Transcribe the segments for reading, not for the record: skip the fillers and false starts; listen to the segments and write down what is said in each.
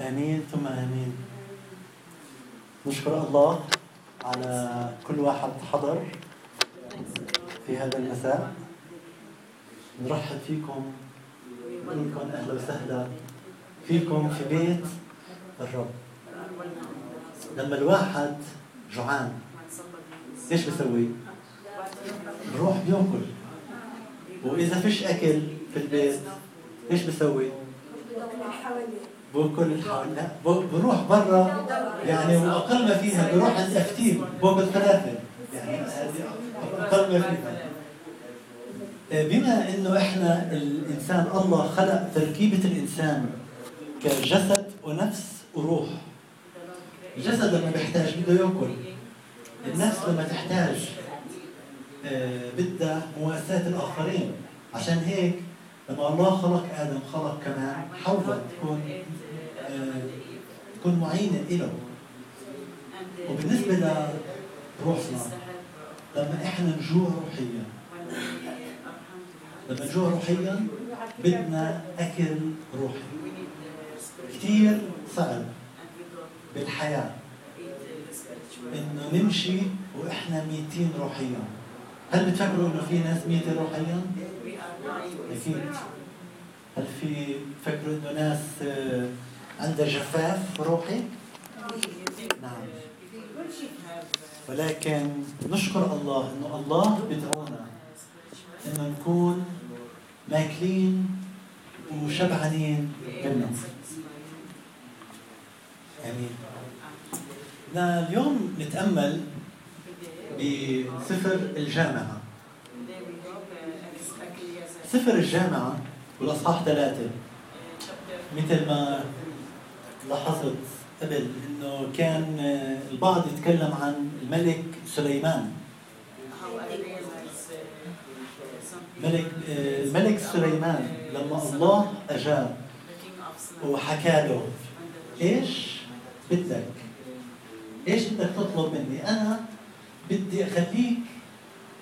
آمين ثم آمين. نشكر الله على كل واحد حضر في هذا المساء. نرحب فيكم ونقول لكم أهلا وسهلا فيكم في بيت الرب. لما الواحد جوعان ايش بيسوي؟ بروح بيأكل. وإذا فيش أكل في البيت ايش بيسوي؟ بروح برا يعني، وأقل ما فيها بروح عند أفتيم فوق الثلاثة يعني، أقل ما فيها. بما أنه إحنا الإنسان الله خلق تركيبة الإنسان كجسد ونفس وروح. الجسد لما بيحتاج بده يأكل، النفس لما تحتاج بدها مواساة الآخرين. عشان هيك لما الله خلق آدم خلق كمان حواء تكون معينة إله. وبالنسبة لروحنا لما إحنا نجوع روحيا، لما نجوع روحيا بدنا أكل روحي. كتير صعب بالحياة إنه نمشي وإحنا ميتين روحيا. هل بتفكروا إنه في ناس ميتين روحيا؟ أكيد. هل في فكروا إنه ناس عندها جفاف روحي؟ نعم. ولكن نشكر الله إنه الله بدعونا إنه نكون ماكلين وشبعانين منه. آمين. بدنا اليوم نتأمل بسفر الجامعة. سفر الجامعة والأصحاح 3 مثل ما لاحظت قبل إنه كان البعض يتكلم عن الملك سليمان. الملك سليمان لما الله أجاب وحكى له إيش بدك؟ إيش بدك تطلب مني؟ أنا بدي أخليك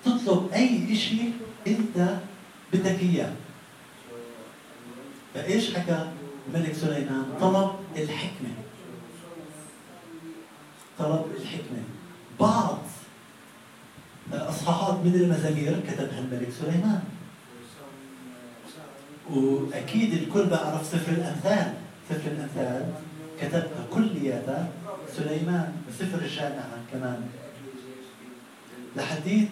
تطلب أي إشي أنت بدك إياه. فإيش حكى الملك سليمان؟ طلب الحكمة. طلب الحكمة. بعض أصحاحات من المزامير كتبها الملك سليمان. وأكيد الكل بعرف سفر الأمثال. سفر الأمثال كتبها كلياتها سليمان. وسفر الجامعة كمان. لحديت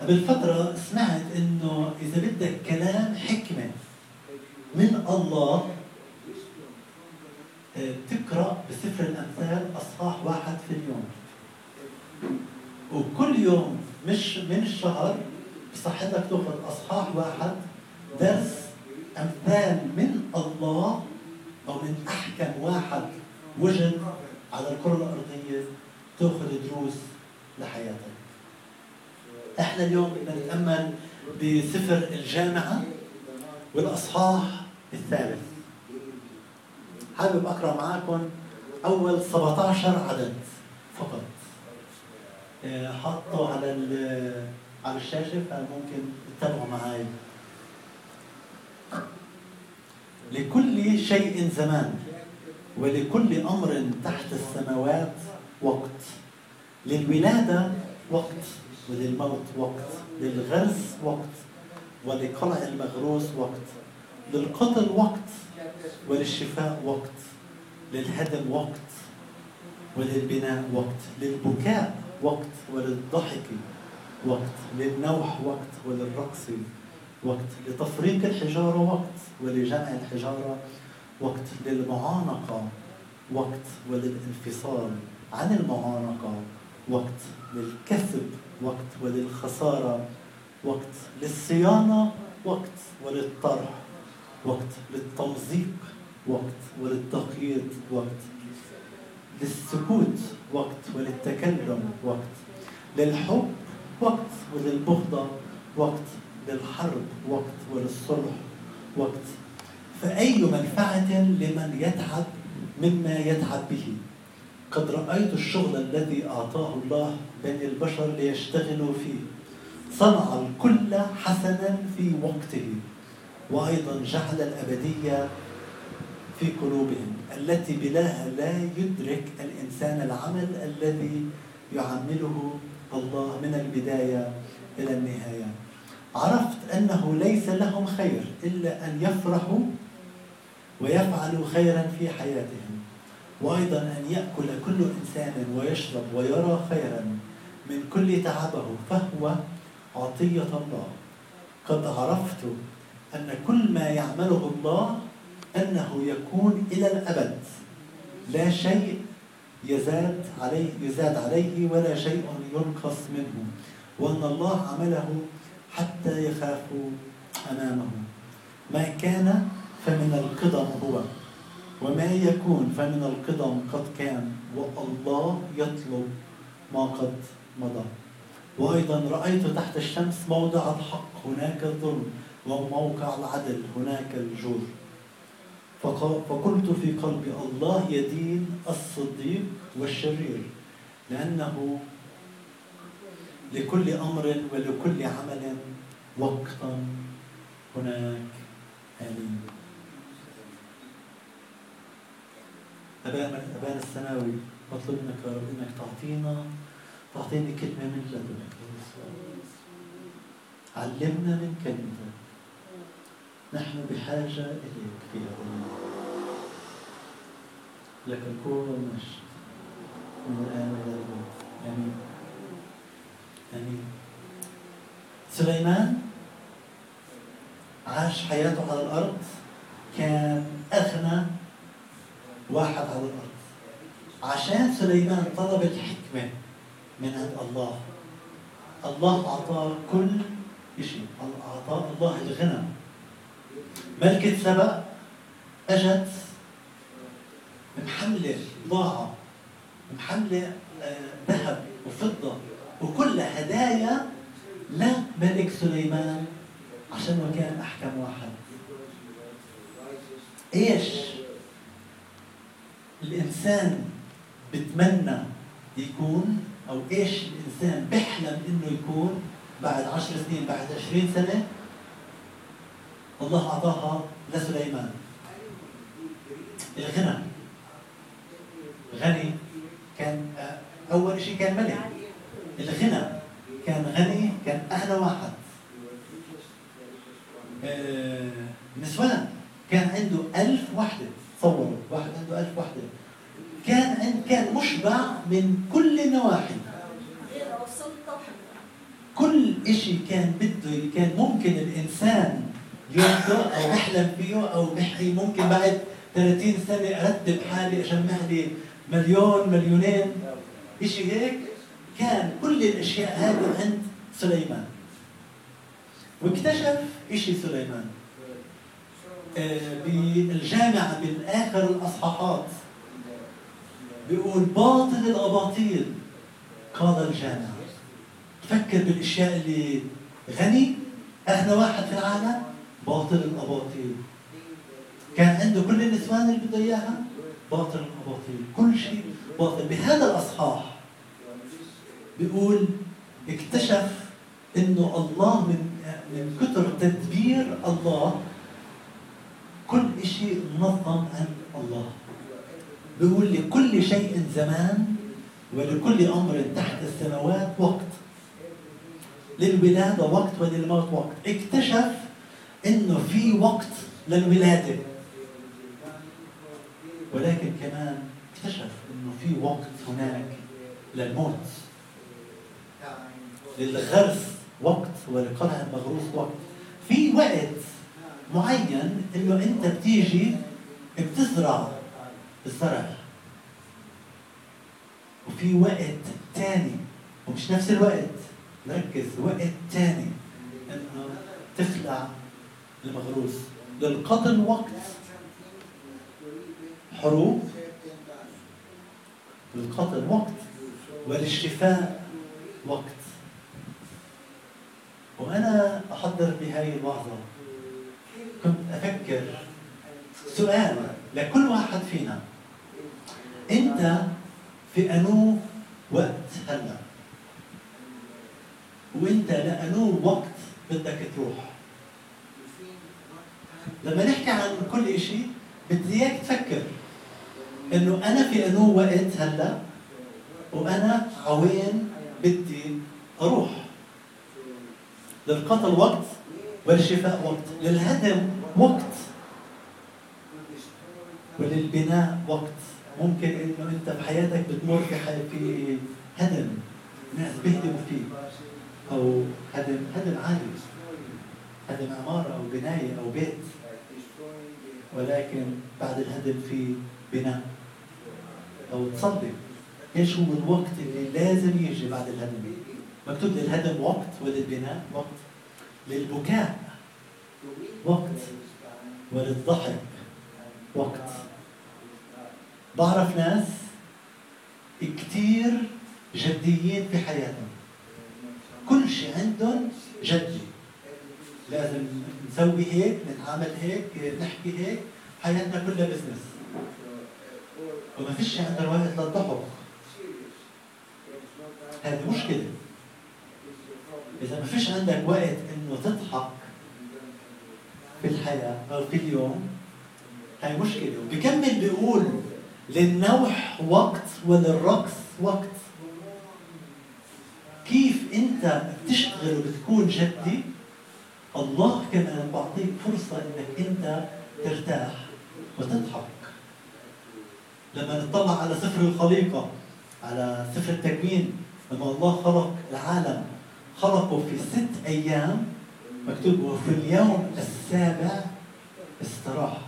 قبل فترة سمعت إنه إذا بدك كلام حكمة من الله تقرأ بسفر الأمثال أصحاح 1 في اليوم. وكل يوم مش من الشهر بصحتك تأخذ أصحاح 1 درس أمثال من الله أو من أحكم واحد وجد على الكرة الأرضية تأخذ دروس لحياتك. احنا اليوم بدنا نتأمل بسفر الجامعة والأصحاح 3. حابب أقرأ معاكم أول 17 عدد فقط. حطوا على الشاشة فممكن تتابعوا معاي. لكل شيء زمان، ولكل أمر تحت السماوات وقت، للولادة وقت، وللموت وقت، للغرس وقت، ولقلع المغروس وقت، للقتل وقت، وللشفاء وقت، للهدم وقت، وللبناء وقت، للبكاء وقت، وللضحك وقت، للنوح وقت، وللرقص وقت، لتفريق الحجارة وقت، ولجمع الحجارة وقت، للمعانقة وقت، وللانفصال عن المعانقة وقت، للكسب وقت، وللخسارة وقت، للصيانة وقت، وللطرح وقت، للتمزيق وقت، وللتقييد وقت، للسكوت وقت، وللتكلم وقت، للحب وقت، وللبغضة وقت، للحرب وقت، وللصلح وقت. فأي منفعة لمن يتعب مما يتعب به؟ قد رأيت الشغل الذي أعطاه الله بني البشر ليشتغلوا فيه. صنع الكل حسنا في وقته، وأيضا جعل الأبدية في قلوبهم التي بلاها لا يدرك الإنسان العمل الذي يعمله الله من البداية إلى النهاية. عرفت أنه ليس لهم خير إلا أن يفرحوا ويفعلوا خيرا في حياتهم، وأيضا أن يأكل كل إنسان ويشرب ويرى خيرا من كل تعبه، فهو عطية الله. قد عرفت أن كل ما يعمله الله أنه يكون إلى الأبد، لا شيء يزاد عليه ولا شيء ينقص منه، وأن الله عمله حتى يخافوا أمامه. ما كان فمن القدم هو، وما يكون فمن القدم قد كان، والله يطلب ما قد مضى. وأيضا رأيت تحت الشمس موضع الحق، هناك الظلم، وموقع العدل، هناك الجور. فقلت في قلبي: الله يدين الصديق والشرير، لأنه لكل أمر ولكل عمل وقتا هناك آلين. أبانا السماوي، أطلب منك يا رب إنك تعطيني كلمة من لدنك، علمنا من كلمتك، نحن بحاجة إليك في أولنا. لك الكور والمجد من الآن إلى الأبد، آمين آمين. سليمان عاش حياته على الأرض، كان أغنى واحد على الأرض. عشان سليمان طلب الحكمة من عند الله، الله أعطاه كل شيء، أعطاه الله الغنى. ملكة سبأ أجت محملة بضاعة، محملة ذهب وفضة وكل هدايا لملك سليمان، عشان هو كان أحكم واحد. إيش الإنسان بتمنى يكون، أو إيش الإنسان بيحلم إنه يكون بعد 10 سنين، بعد 20 سنة؟ الله أعطاها لسليمان الغنى. غني كان أول شيء، كان ملك، الغنى كان غني، كان أغنى واحد. نسوان كان عنده 1000 وحدة، تصوروا واحد عنده 1000 وحدة، كان مشبع من كل النواحي، كل إشي كان بده، كان ممكن الإنسان يبدأ أو أحلم فيه أو بحي ممكن بعد 30 سنة أرتب حالي أجمع لي مليونين إشي هيك. كان كل الأشياء هذه عند سليمان. واكتشف إشي سليمان بالجامعة من آخر الأصحاحات، بيقول: باطل الأباطيل قاد الجامعة. تفكر بالأشياء اللي غني، أغنى واحد في العالم، باطل الأباطيل، كان عنده كل النسوان اللي بده إياها، باطل الأباطيل، كل شيء باطل. بهذا الأصحاح بيقول اكتشف إنه الله من كثر تدبير الله كل شيء منظم عند الله. بيقول: لكل شيء زمان، ولكل أمر تحت السماوات وقت، للولادة وقت وللموت وقت. اكتشف إنه في وقت للولادة، ولكن كمان اكتشف إنه في وقت هناك للموت، للغرس وقت، ولقلع المغروس وقت. في وقت معين إنه أنت بتيجي بتزرع الزرع، وفي وقت تاني، ومش نفس الوقت، نركز، وقت تاني إنه تخلع المغروس. للقتل وقت، حروب، للقتل وقت، وللشفاء وقت. وأنا أحضر بهاي اللحظة كنت أفكر سؤال لكل واحد فينا: أنت في أنو وقت هلا؟ وأنت لأنو وقت بدك تروح؟ لما نحكي عن كل شيء بدي اياك تفكر انه انا في انو وقت هلا وانا عوين بدي اروح. للقتل وقت والشفاء وقت، للهدم وقت وللبناء وقت. ممكن انه انت بحياتك بتمر في هدم، ناس بيهدموا فيه، او هدم عالي، هدم عمارة او بناية او بيت، ولكن بعد الهدم في بناء. او تصدق ايش هو الوقت اللي لازم يجي بعد الهدم؟ مكتوب للهدم وقت وللبناء وقت، للبكاء وقت وللضحك وقت. بعرف ناس كتير جديين في حياتهم، كل شيء عندهم جدي، لازم نسوي هيك، نتعامل هيك، نحكي هيك، حياتنا كلها بزنس، وما فيش عندنا وقت للضحك. هذه مشكلة. إذا ما فيش عندك وقت إنه تضحك في الحياة أو في اليوم، هاي مشكلة. وبيكمل بيقول للنوح وقت وللرقص وقت. كيف أنت بتشتغل وبتكون جدي؟ الله كمان بعطيك فرصة إنك أنت ترتاح وتضحك. لما نطلع على سفر الخليقة، على سفر التكوين، لما الله خلق العالم خلقه في 6 أيام، مكتوب وفي اليوم السابع استراحة.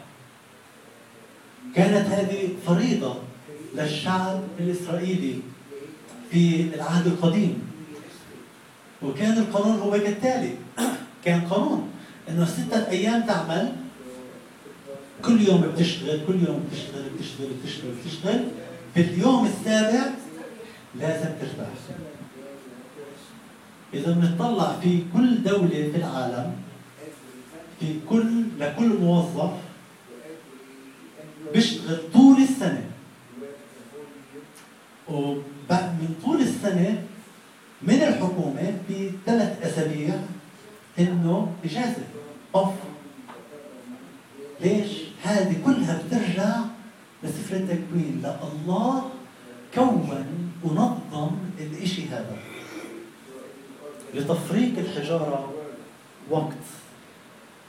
كانت هذه فريضة للشعب الإسرائيلي في العهد القديم، وكان القانون هو كالتالي. كان قانون إنه 6 أيام تعمل، كل يوم بتشتغل، كل يوم بتشتغل، في اليوم السابع لازم ترتاح. إذا بنطلع في كل دولة في العالم، في لكل موظف بيشتغل طول السنة، ومن طول السنة من الحكومة في 3 أسابيع إنه إجازة أوف. ليش؟ هذه كلها بترجع لسفر التكوين، لأ الله كون ونظم الإشي هذا. لتفريق الحجارة وقت،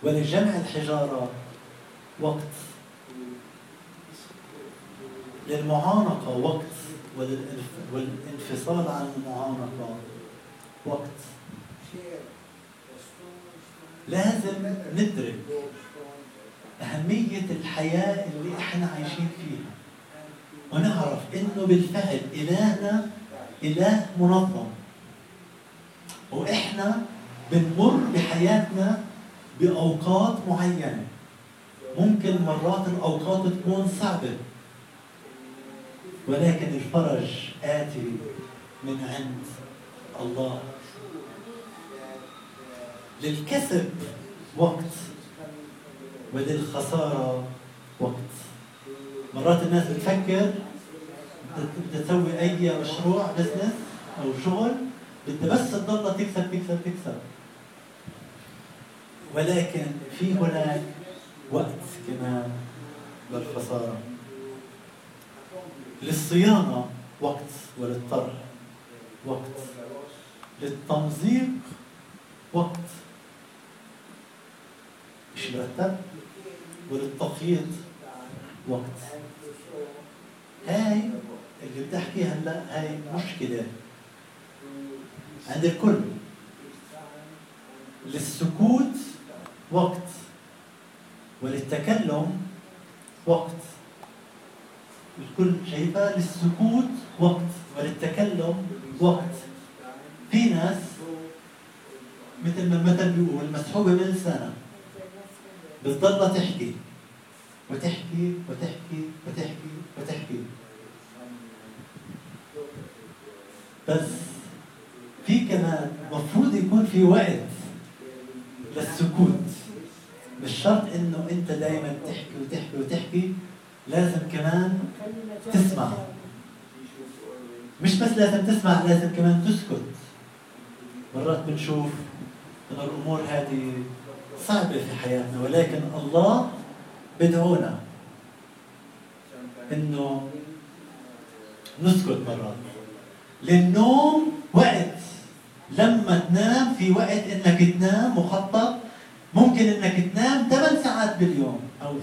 ولجمع الحجارة وقت، للمعانقة وقت، والانفصال عن المعانقة وقت. لازم ندرك أهمية الحياة اللي إحنا عايشين فيها، ونعرف إنه بالفعل إلهنا إله منظم، وإحنا بنمر بحياتنا بأوقات معينة. ممكن مرات الأوقات تكون صعبة، ولكن الفرج آتي من عند الله. للكسب وقت وللخسارة وقت. مرات الناس بتفكر تسوي أي مشروع بزنس أو شغل، انت بس تضلها تكسب، ولكن في هناك وقت كمان للخسارة. للصيانة وقت وللطرح وقت، للتمزيق وقت مش مرتب، وللتقييد وقت. هاي اللي بدي احكيها هلا هاي مشكلة عند الكل. للسكوت وقت وللتكلم وقت. الكل شايفة للسكوت وقت وللتكلم وقت. في ناس مثل ما المثل بيقول مسحوبة بلسانها، بتضلها تحكي وتحكي وتحكي وتحكي وتحكي. بس في كمان مفروض يكون في وقت للسكوت. مش شرط انه انت دايما تحكي وتحكي وتحكي، لازم كمان تسمع. مش بس لازم تسمع، لازم كمان تسكت. مرات بنشوف ان الامور هذه صعبة في حياتنا، ولكن الله بدعونا انه نسكت مرات، للنوم وقت، لما تنام في وقت انك تنام مخطط، ممكن انك تنام 8 ساعات باليوم او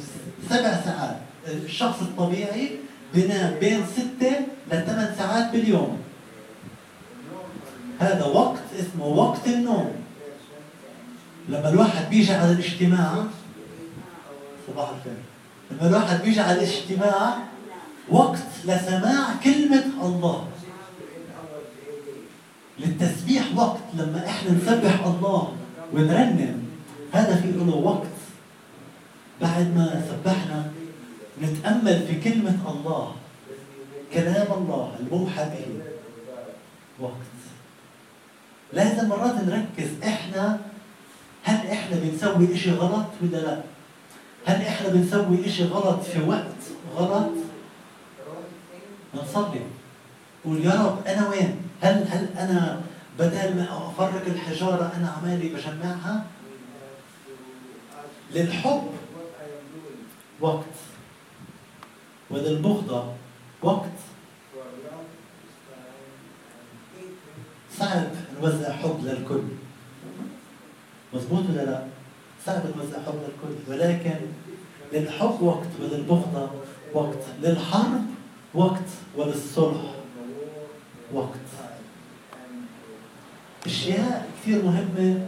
7 ساعات، الشخص الطبيعي بينام بين 6 ل 8 ساعات باليوم، هذا وقت اسمه وقت النوم. لما الواحد بيجي على الاجتماع صباح الخير، لما الواحد بيجي على الاجتماع وقت لسماع كلمة الله، للتسبيح وقت، لما احنا نسبح الله ونرنم هذا في له وقت. بعد ما سبحنا نتأمل في كلمة الله، كلام الله الموحى به، وقت. لازم مرات نركز احنا، هل احنا بنسوي اشي غلط ولا لا؟ هل احنا بنسوي اشي غلط في وقت غلط؟ نصلي قول يا رب انا وين؟ هل انا بدل ما افرق الحجارة انا عمالي بجمعها؟ للحب وقت، وللبغضة وقت. صعب نوزع حب للكل، مظبوط ولا لا؟ صعب نوزع حب للكل، ولكن للحب وقت، وللبغضة وقت، للحرب وقت، وللصلح وقت. أشياء كثير مهمة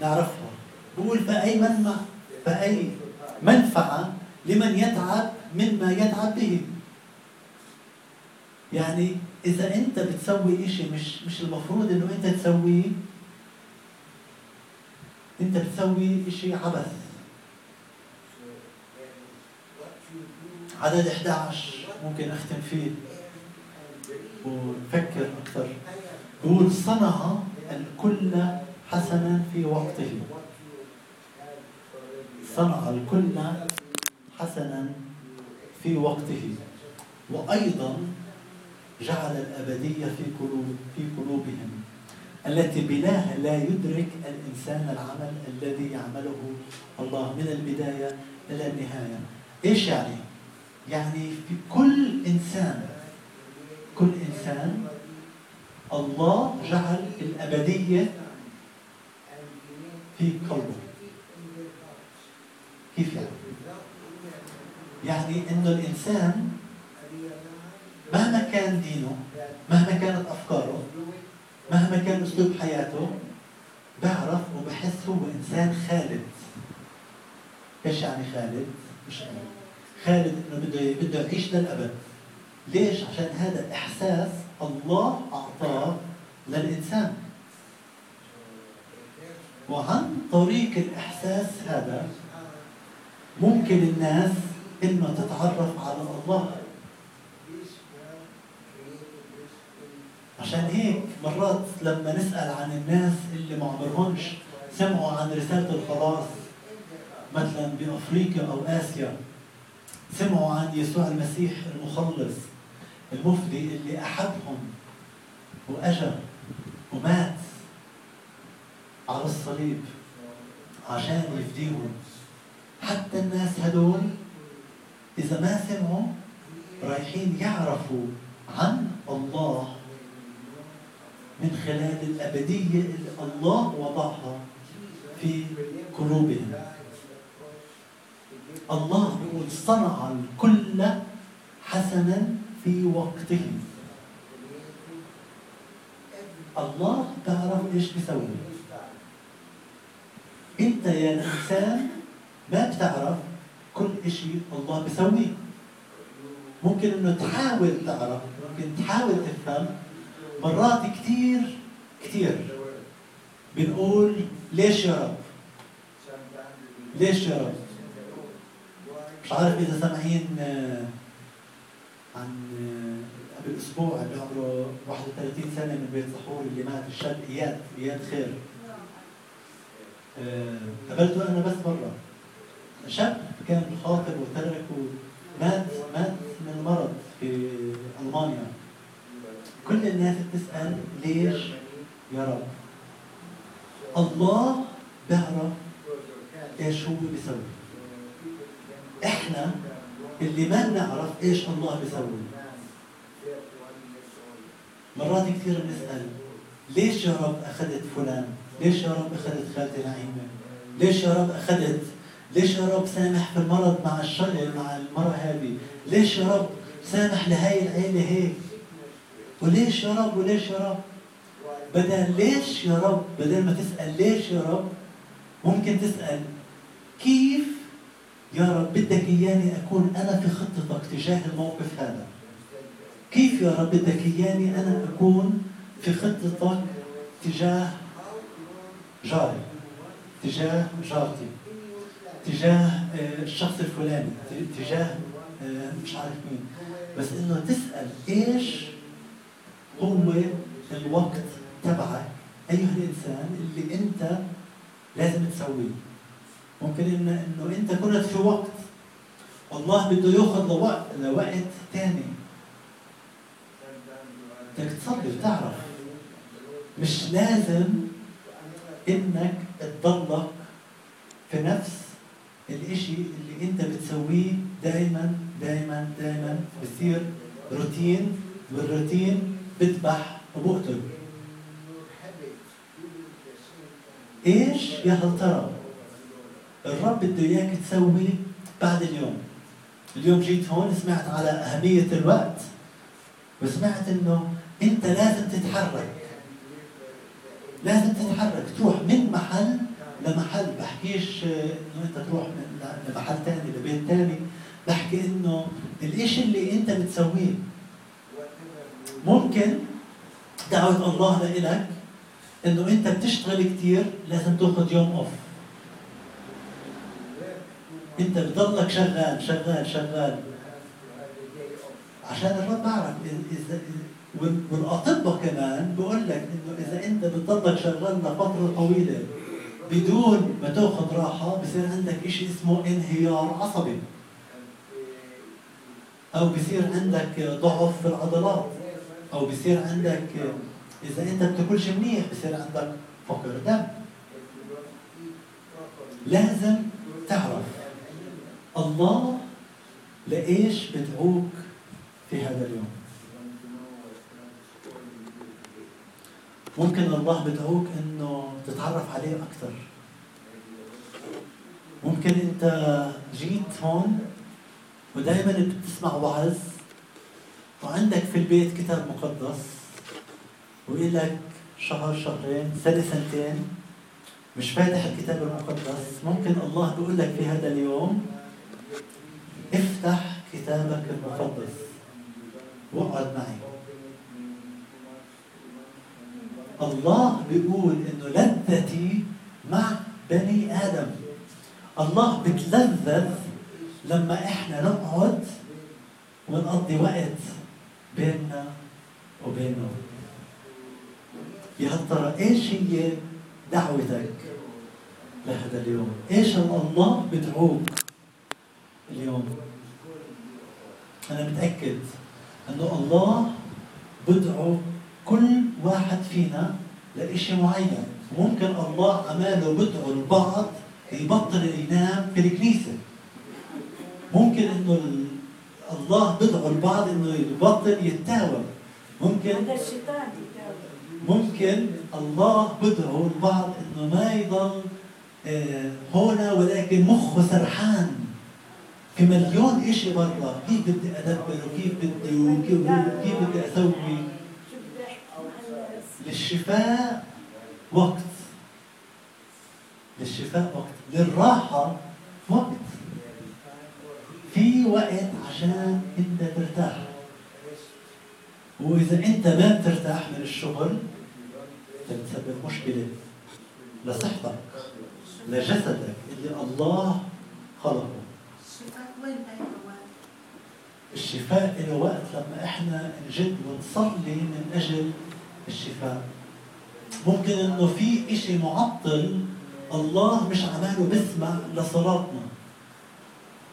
نعرفها. بقول فأي منفعة لمن يتعب مما يتعب به. يعني إذا أنت بتسوي إشي مش المفروض إنه أنت تسويه، أنت بتسوي إشي عبث. عدد 11 ممكن أختم فيه ونفكر أكثر. بقول صنع الكل حسنا في وقته. صنع الكل حسنا في وقته، وأيضا جعل الأبدية في قلوبهم التي بلاها لا يدرك الإنسان العمل الذي يعمله الله من البداية إلى النهاية. إيش يعني؟ يعني في كل إنسان الله جعل الأبدية في قلبه. كيف يعني؟ يعني إنه الإنسان مهما كان دينه، مهما كانت أفكاره، مهما كان أسلوب حياته، بعرف وبحس هو إنسان خالد. إيش يعني خالد؟ مش خالد إنه بده يعيش للأبد. ليش؟ عشان هذا إحساس الله أعطاه للإنسان، وعن طريق الإحساس هذا ممكن الناس إنه تتعرف على الله. عشان هيك مرات لما نسأل عن الناس اللي ما عمرهمش سمعوا عن رسالة الخلاص، مثلا بأفريقيا أو آسيا، سمعوا عن يسوع المسيح المخلص المفدي اللي أحبهم وأجى ومات على الصليب عشان يفديهم، حتى الناس هدول إذا ما سمعوا رايحين يعرفوا عن الله من خلال الأبدية اللي الله وضعها في قلوبهم. الله يقول صنع الكل حسنا في وقته. الله تعرف إيش بيسوي. أنت يا إنسان ما بتعرف كل إشي الله بيسويه. ممكن إنه تحاول تعرف، ممكن تحاول تفهم. مرات كتير بنقول ليش يا رب. مش عارف إذا سامعين عن قبل أسبوع اللي عمره 31 سنة من بيت سحور اللي مات الشاب إياد خير. قابلته أنا بس مرة. شاب كان خاطب وترك ومات من المرض في ألمانيا. كل الناس بتسأل ليش يا رب. الله بيعرف إيش هو بيسوي. إحنا اللي ما نعرف ايش الله بيسوي. مرات كثير بنسأل ليش يا رب اخذت فلان؟ ليش يا رب اخذت خالتي نعيمة؟ ليش يا رب اخذت؟ ليش يا رب سامح في المرض مع مع المرة هذه؟ ليش يا رب سامح لهي العيلة هيك؟ وليش يا رب وليش يا رب؟ بدل ليش يا رب، بدل ما تسأل ليش يا رب، ممكن تسأل كيف يا رب بدك إياني أكون أنا في خطتك تجاه الموقف هذا؟ كيف يا رب بدك إياني أنا أكون في خطتك تجاه جاري، تجاه جارتي، تجاه الشخص الفلاني، تجاه مش عارف مين؟ بس إنه تسأل إيش هو الوقت تبعك أيها الإنسان اللي أنت لازم تسويه. ممكن إنه أنت كنت في وقت الله بده يأخذ لوقت تاني. بدك تصلي بتعرف مش لازم إنك تضلك في نفس الإشي اللي أنت بتسويه دائما دائما دائما. بصير روتين، والروتين بتذبح وبقتل. إيش يا هل ترى الرب بده إياك تسوي بعد اليوم؟ اليوم جيت هون سمعت على أهمية الوقت، وسمعت إنه أنت لازم تتحرك، لازم تتحرك، تروح من محل لمحل. بحكيش إنه أنت تروح لمحل تاني لبيت تاني، بحكي إنه الإشي اللي أنت بتسويه. ممكن دعوة الله لإلك إنه أنت بتشتغل كتير لازم تأخذ يوم أوف. أنت بتضلك شغال شغال شغال عشان الرب بعرف. إذا والأطباء كمان بقول لك إنه إذا أنت بتضلك شغال لفترة طويلة بدون ما تأخذ راحة، بصير عندك إشي اسمه انهيار عصبي، أو بصير عندك ضعف في العضلات، أو بصير عندك إذا أنت بتاكلش منيح بصير عندك فقر دم. لازم تعرف الله لإيش بدعوك في هذا اليوم. ممكن الله بدعوك إنه تتعرف عليه أكثر. ممكن أنت جيت هون ودائما بتسمع وعظ، وعندك في البيت كتاب مقدس، وإلك شهر شهرين سنة سنتين مش فاتح الكتاب المقدس. ممكن الله بيقول لك في هذا اليوم افتح كتابك المقدس واقعد معي. الله بيقول إنه لذتي مع بني آدم. الله بتلذذ لما إحنا نقعد ونقضي وقت بيننا وبينه. يا هل ترى إيش هي دعوتك لهذا اليوم؟ إيش الله بدعوك اليوم؟ أنا متأكد أنه الله بدعو كل واحد فينا لإشي معين. ممكن الله عماله بدعو البعض يبطل ينام في الكنيسة. ممكن إنه الله بدعو البعض إنه يبطل يتاوم. ممكن الله بدعو البعض إنه ما يضل هنا ولكن مخه سرحان في مليون إشي برا. كيف بدي أدبر وكيف بدي وكيف بدي أسوي؟ للشفاء وقت، للشفاء وقت، للراحة وقت، في وقت عشان أنت ترتاح. وإذا أنت ما بترتاح من الشغل بتسبب مشكلة لصحتك لجسدك اللي الله خلقه. الشفاء إلى وقت لما إحنا نجد ونصلي من أجل الشفاء. ممكن إنه في إشي معطل الله مش عماله بسمع لصلاتنا،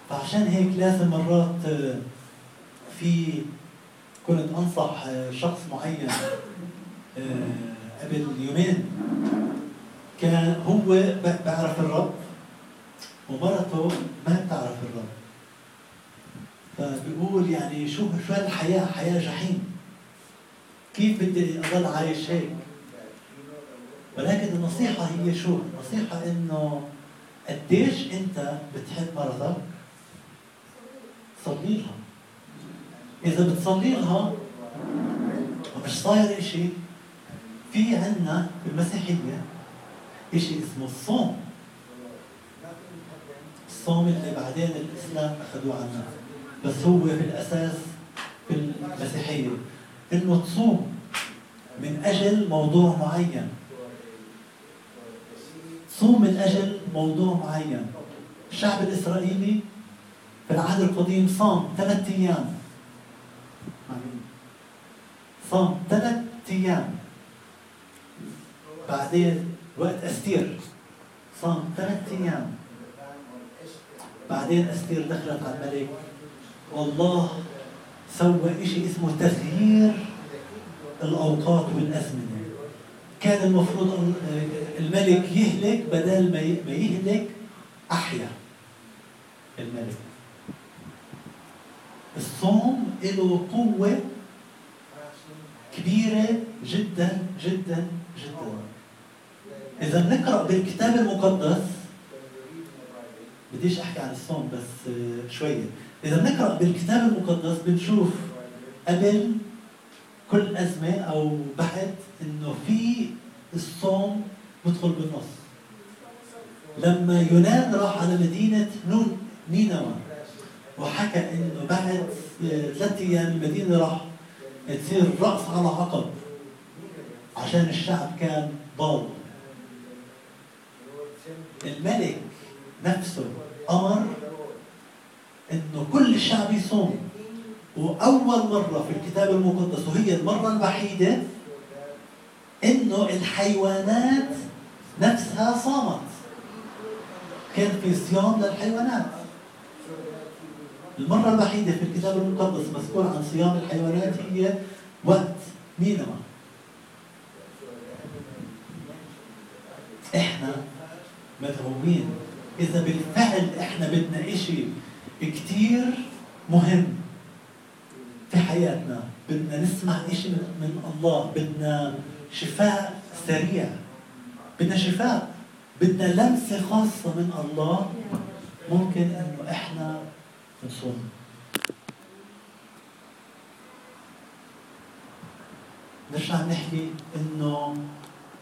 فعشان هيك لازم مرات كنت أنصح شخص معين قبل يومين. كان هو بيعرف الرب ومرته ما بتعرف الرب، فبيقول يعني شو الحياة؟ حياة جحيم. كيف بدي أضل عايش هيك؟ ولكن النصيحة هي شو؟ النصيحة إنه قديش أنت بتحب مرضك؟ صلي لها. إذا بتصلي لها ومش صاير إشي، في عنا بالمسيحية إشي اسمه الصوم. الصوم اللي بعدين الإسلام أخذوه عنا، بس هو في الأساس في المسيحية إنه تصوم من أجل موضوع معين. تصوم من أجل موضوع معين. الشعب الإسرائيلي في العهد القديم صام 3 أيام. صام 3 أيام. بعدين وقت أستير صام 3 أيام. بعدين أستير دخلت على الملك، والله سوى إشي اسمه تسيير الأوقات والأزمنة. كان المفروض الملك يهلك، بدل ما يهلك أحيا الملك. الصوم له قوة كبيرة جدا جدا جدا. إذا نقرأ بالكتاب المقدس، بديش أحكي عن الصوم بس شوية، إذا نقرأ بالكتاب المقدس بنشوف قبل كل أزمة أو بعد إنه في الصوم بدخل بالنص. لما يونان راح على مدينة نينوى وحكى إنه بعد 3 أيام المدينة راح تصير رأس على عقب، عشان الشعب كان ضال. الملك نفسه أمر إنه كل الشعب يصوم، وأول مرة في الكتاب المقدس وهي المرة الوحيدة إنه الحيوانات نفسها صامت. كان في صيام للحيوانات، المرة الوحيدة في الكتاب المقدس مذكور عن صيام الحيوانات هي وقت نينوى. إحنا مدعوين، إذا بالفعل إحنا بدنا إشي كتير مهم في حياتنا، بدنا نسمع إشي من الله، بدنا شفاء سريع، بدنا شفاء، بدنا لمسة خاصة من الله، ممكن إنه إحنا نصوم. نرجع نحكي إنه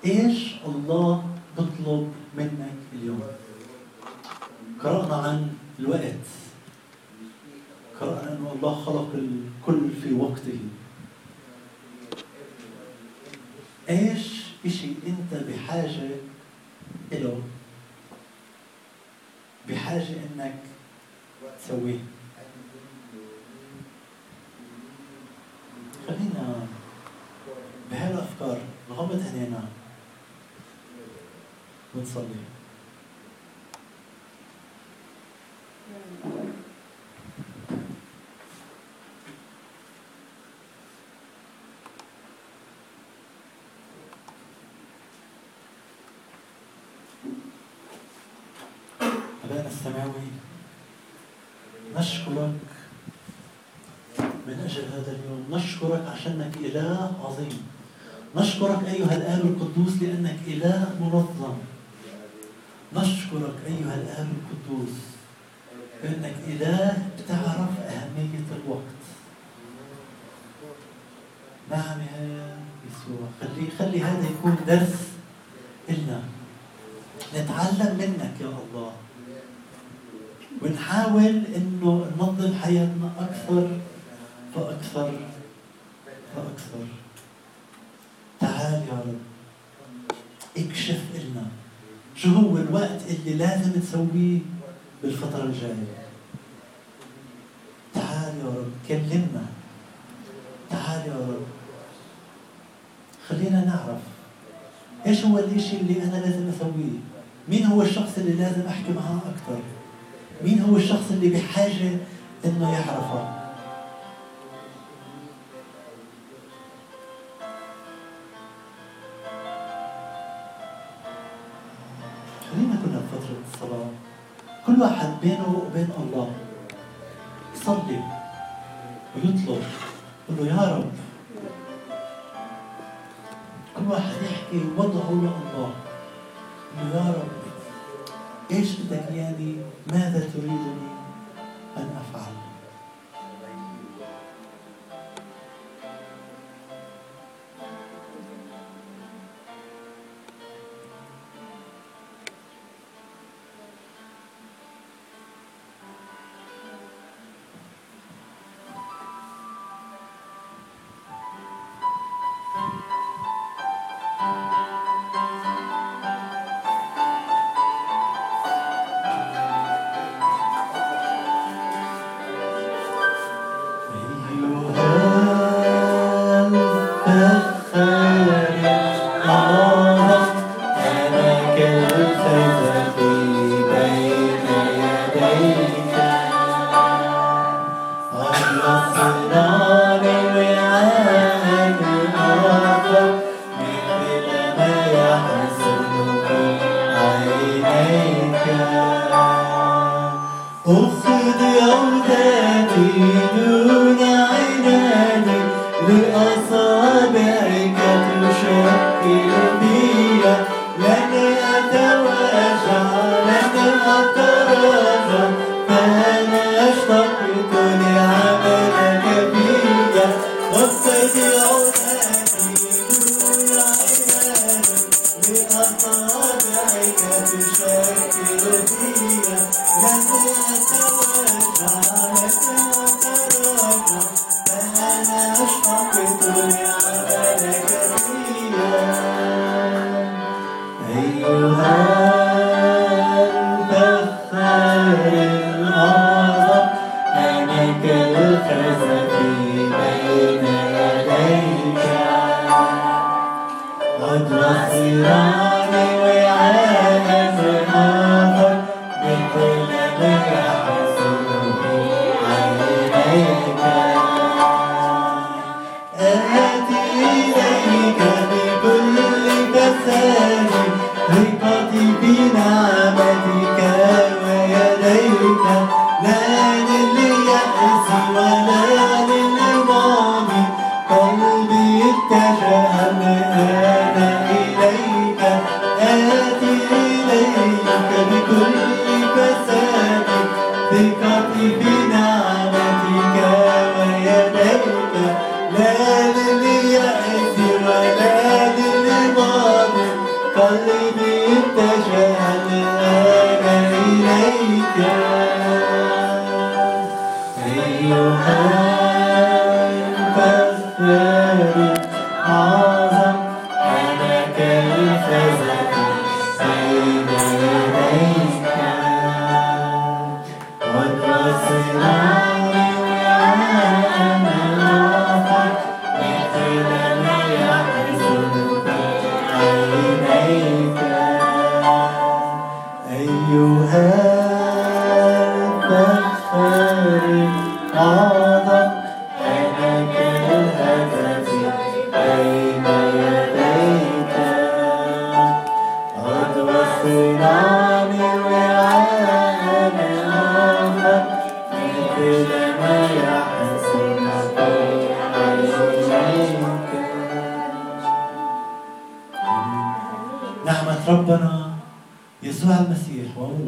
إيش الله بطلب منك اليوم. قرأنا عن الوقت، قرأنا أنه الله خلق الكل في وقته. إيش إشي أنت بحاجة إله، بحاجة أنك تسويه؟ خلينا بهالأفكار نغمض عينينا ونصلي. أبانا السماوي، نشكرك من أجل هذا اليوم، نشكرك عشانك إله عظيم، نشكرك أيها الآب القدوس لأنك إله منظم، نشكرك أيها الآب القدوس لأنك إله بتعرف أهمية الوقت. نعم يا يسوع، خلي هذا يكون درس إلنا، نتعلم منك يا الله، ونحاول إنه ننظم حياتنا أكثر فأكثر فأكثر. تعال يا رب، اكشف لنا شو هو الوقت اللي لازم نسويه بالفترة الجاية. تعال يا رب، كلمنا. تعال يا رب، خلينا نعرف إيش هو الإشي اللي أنا لازم أسويه، مين هو الشخص اللي لازم أحكي معاه أكثر، مين هو الشخص اللي بحاجة إنه يعرفه. خلينا كنا بفترة الصلاة كل واحد بينه وبين الله يصلي. ويطلب انه يا رب. كل واحد يحكي وضعه لله انه يا رب ايش بدك اياني، ماذا تريدني ان افعل؟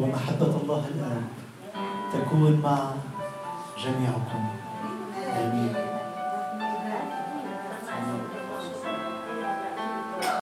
ومحبة الله الآب تكون مع جميعكم.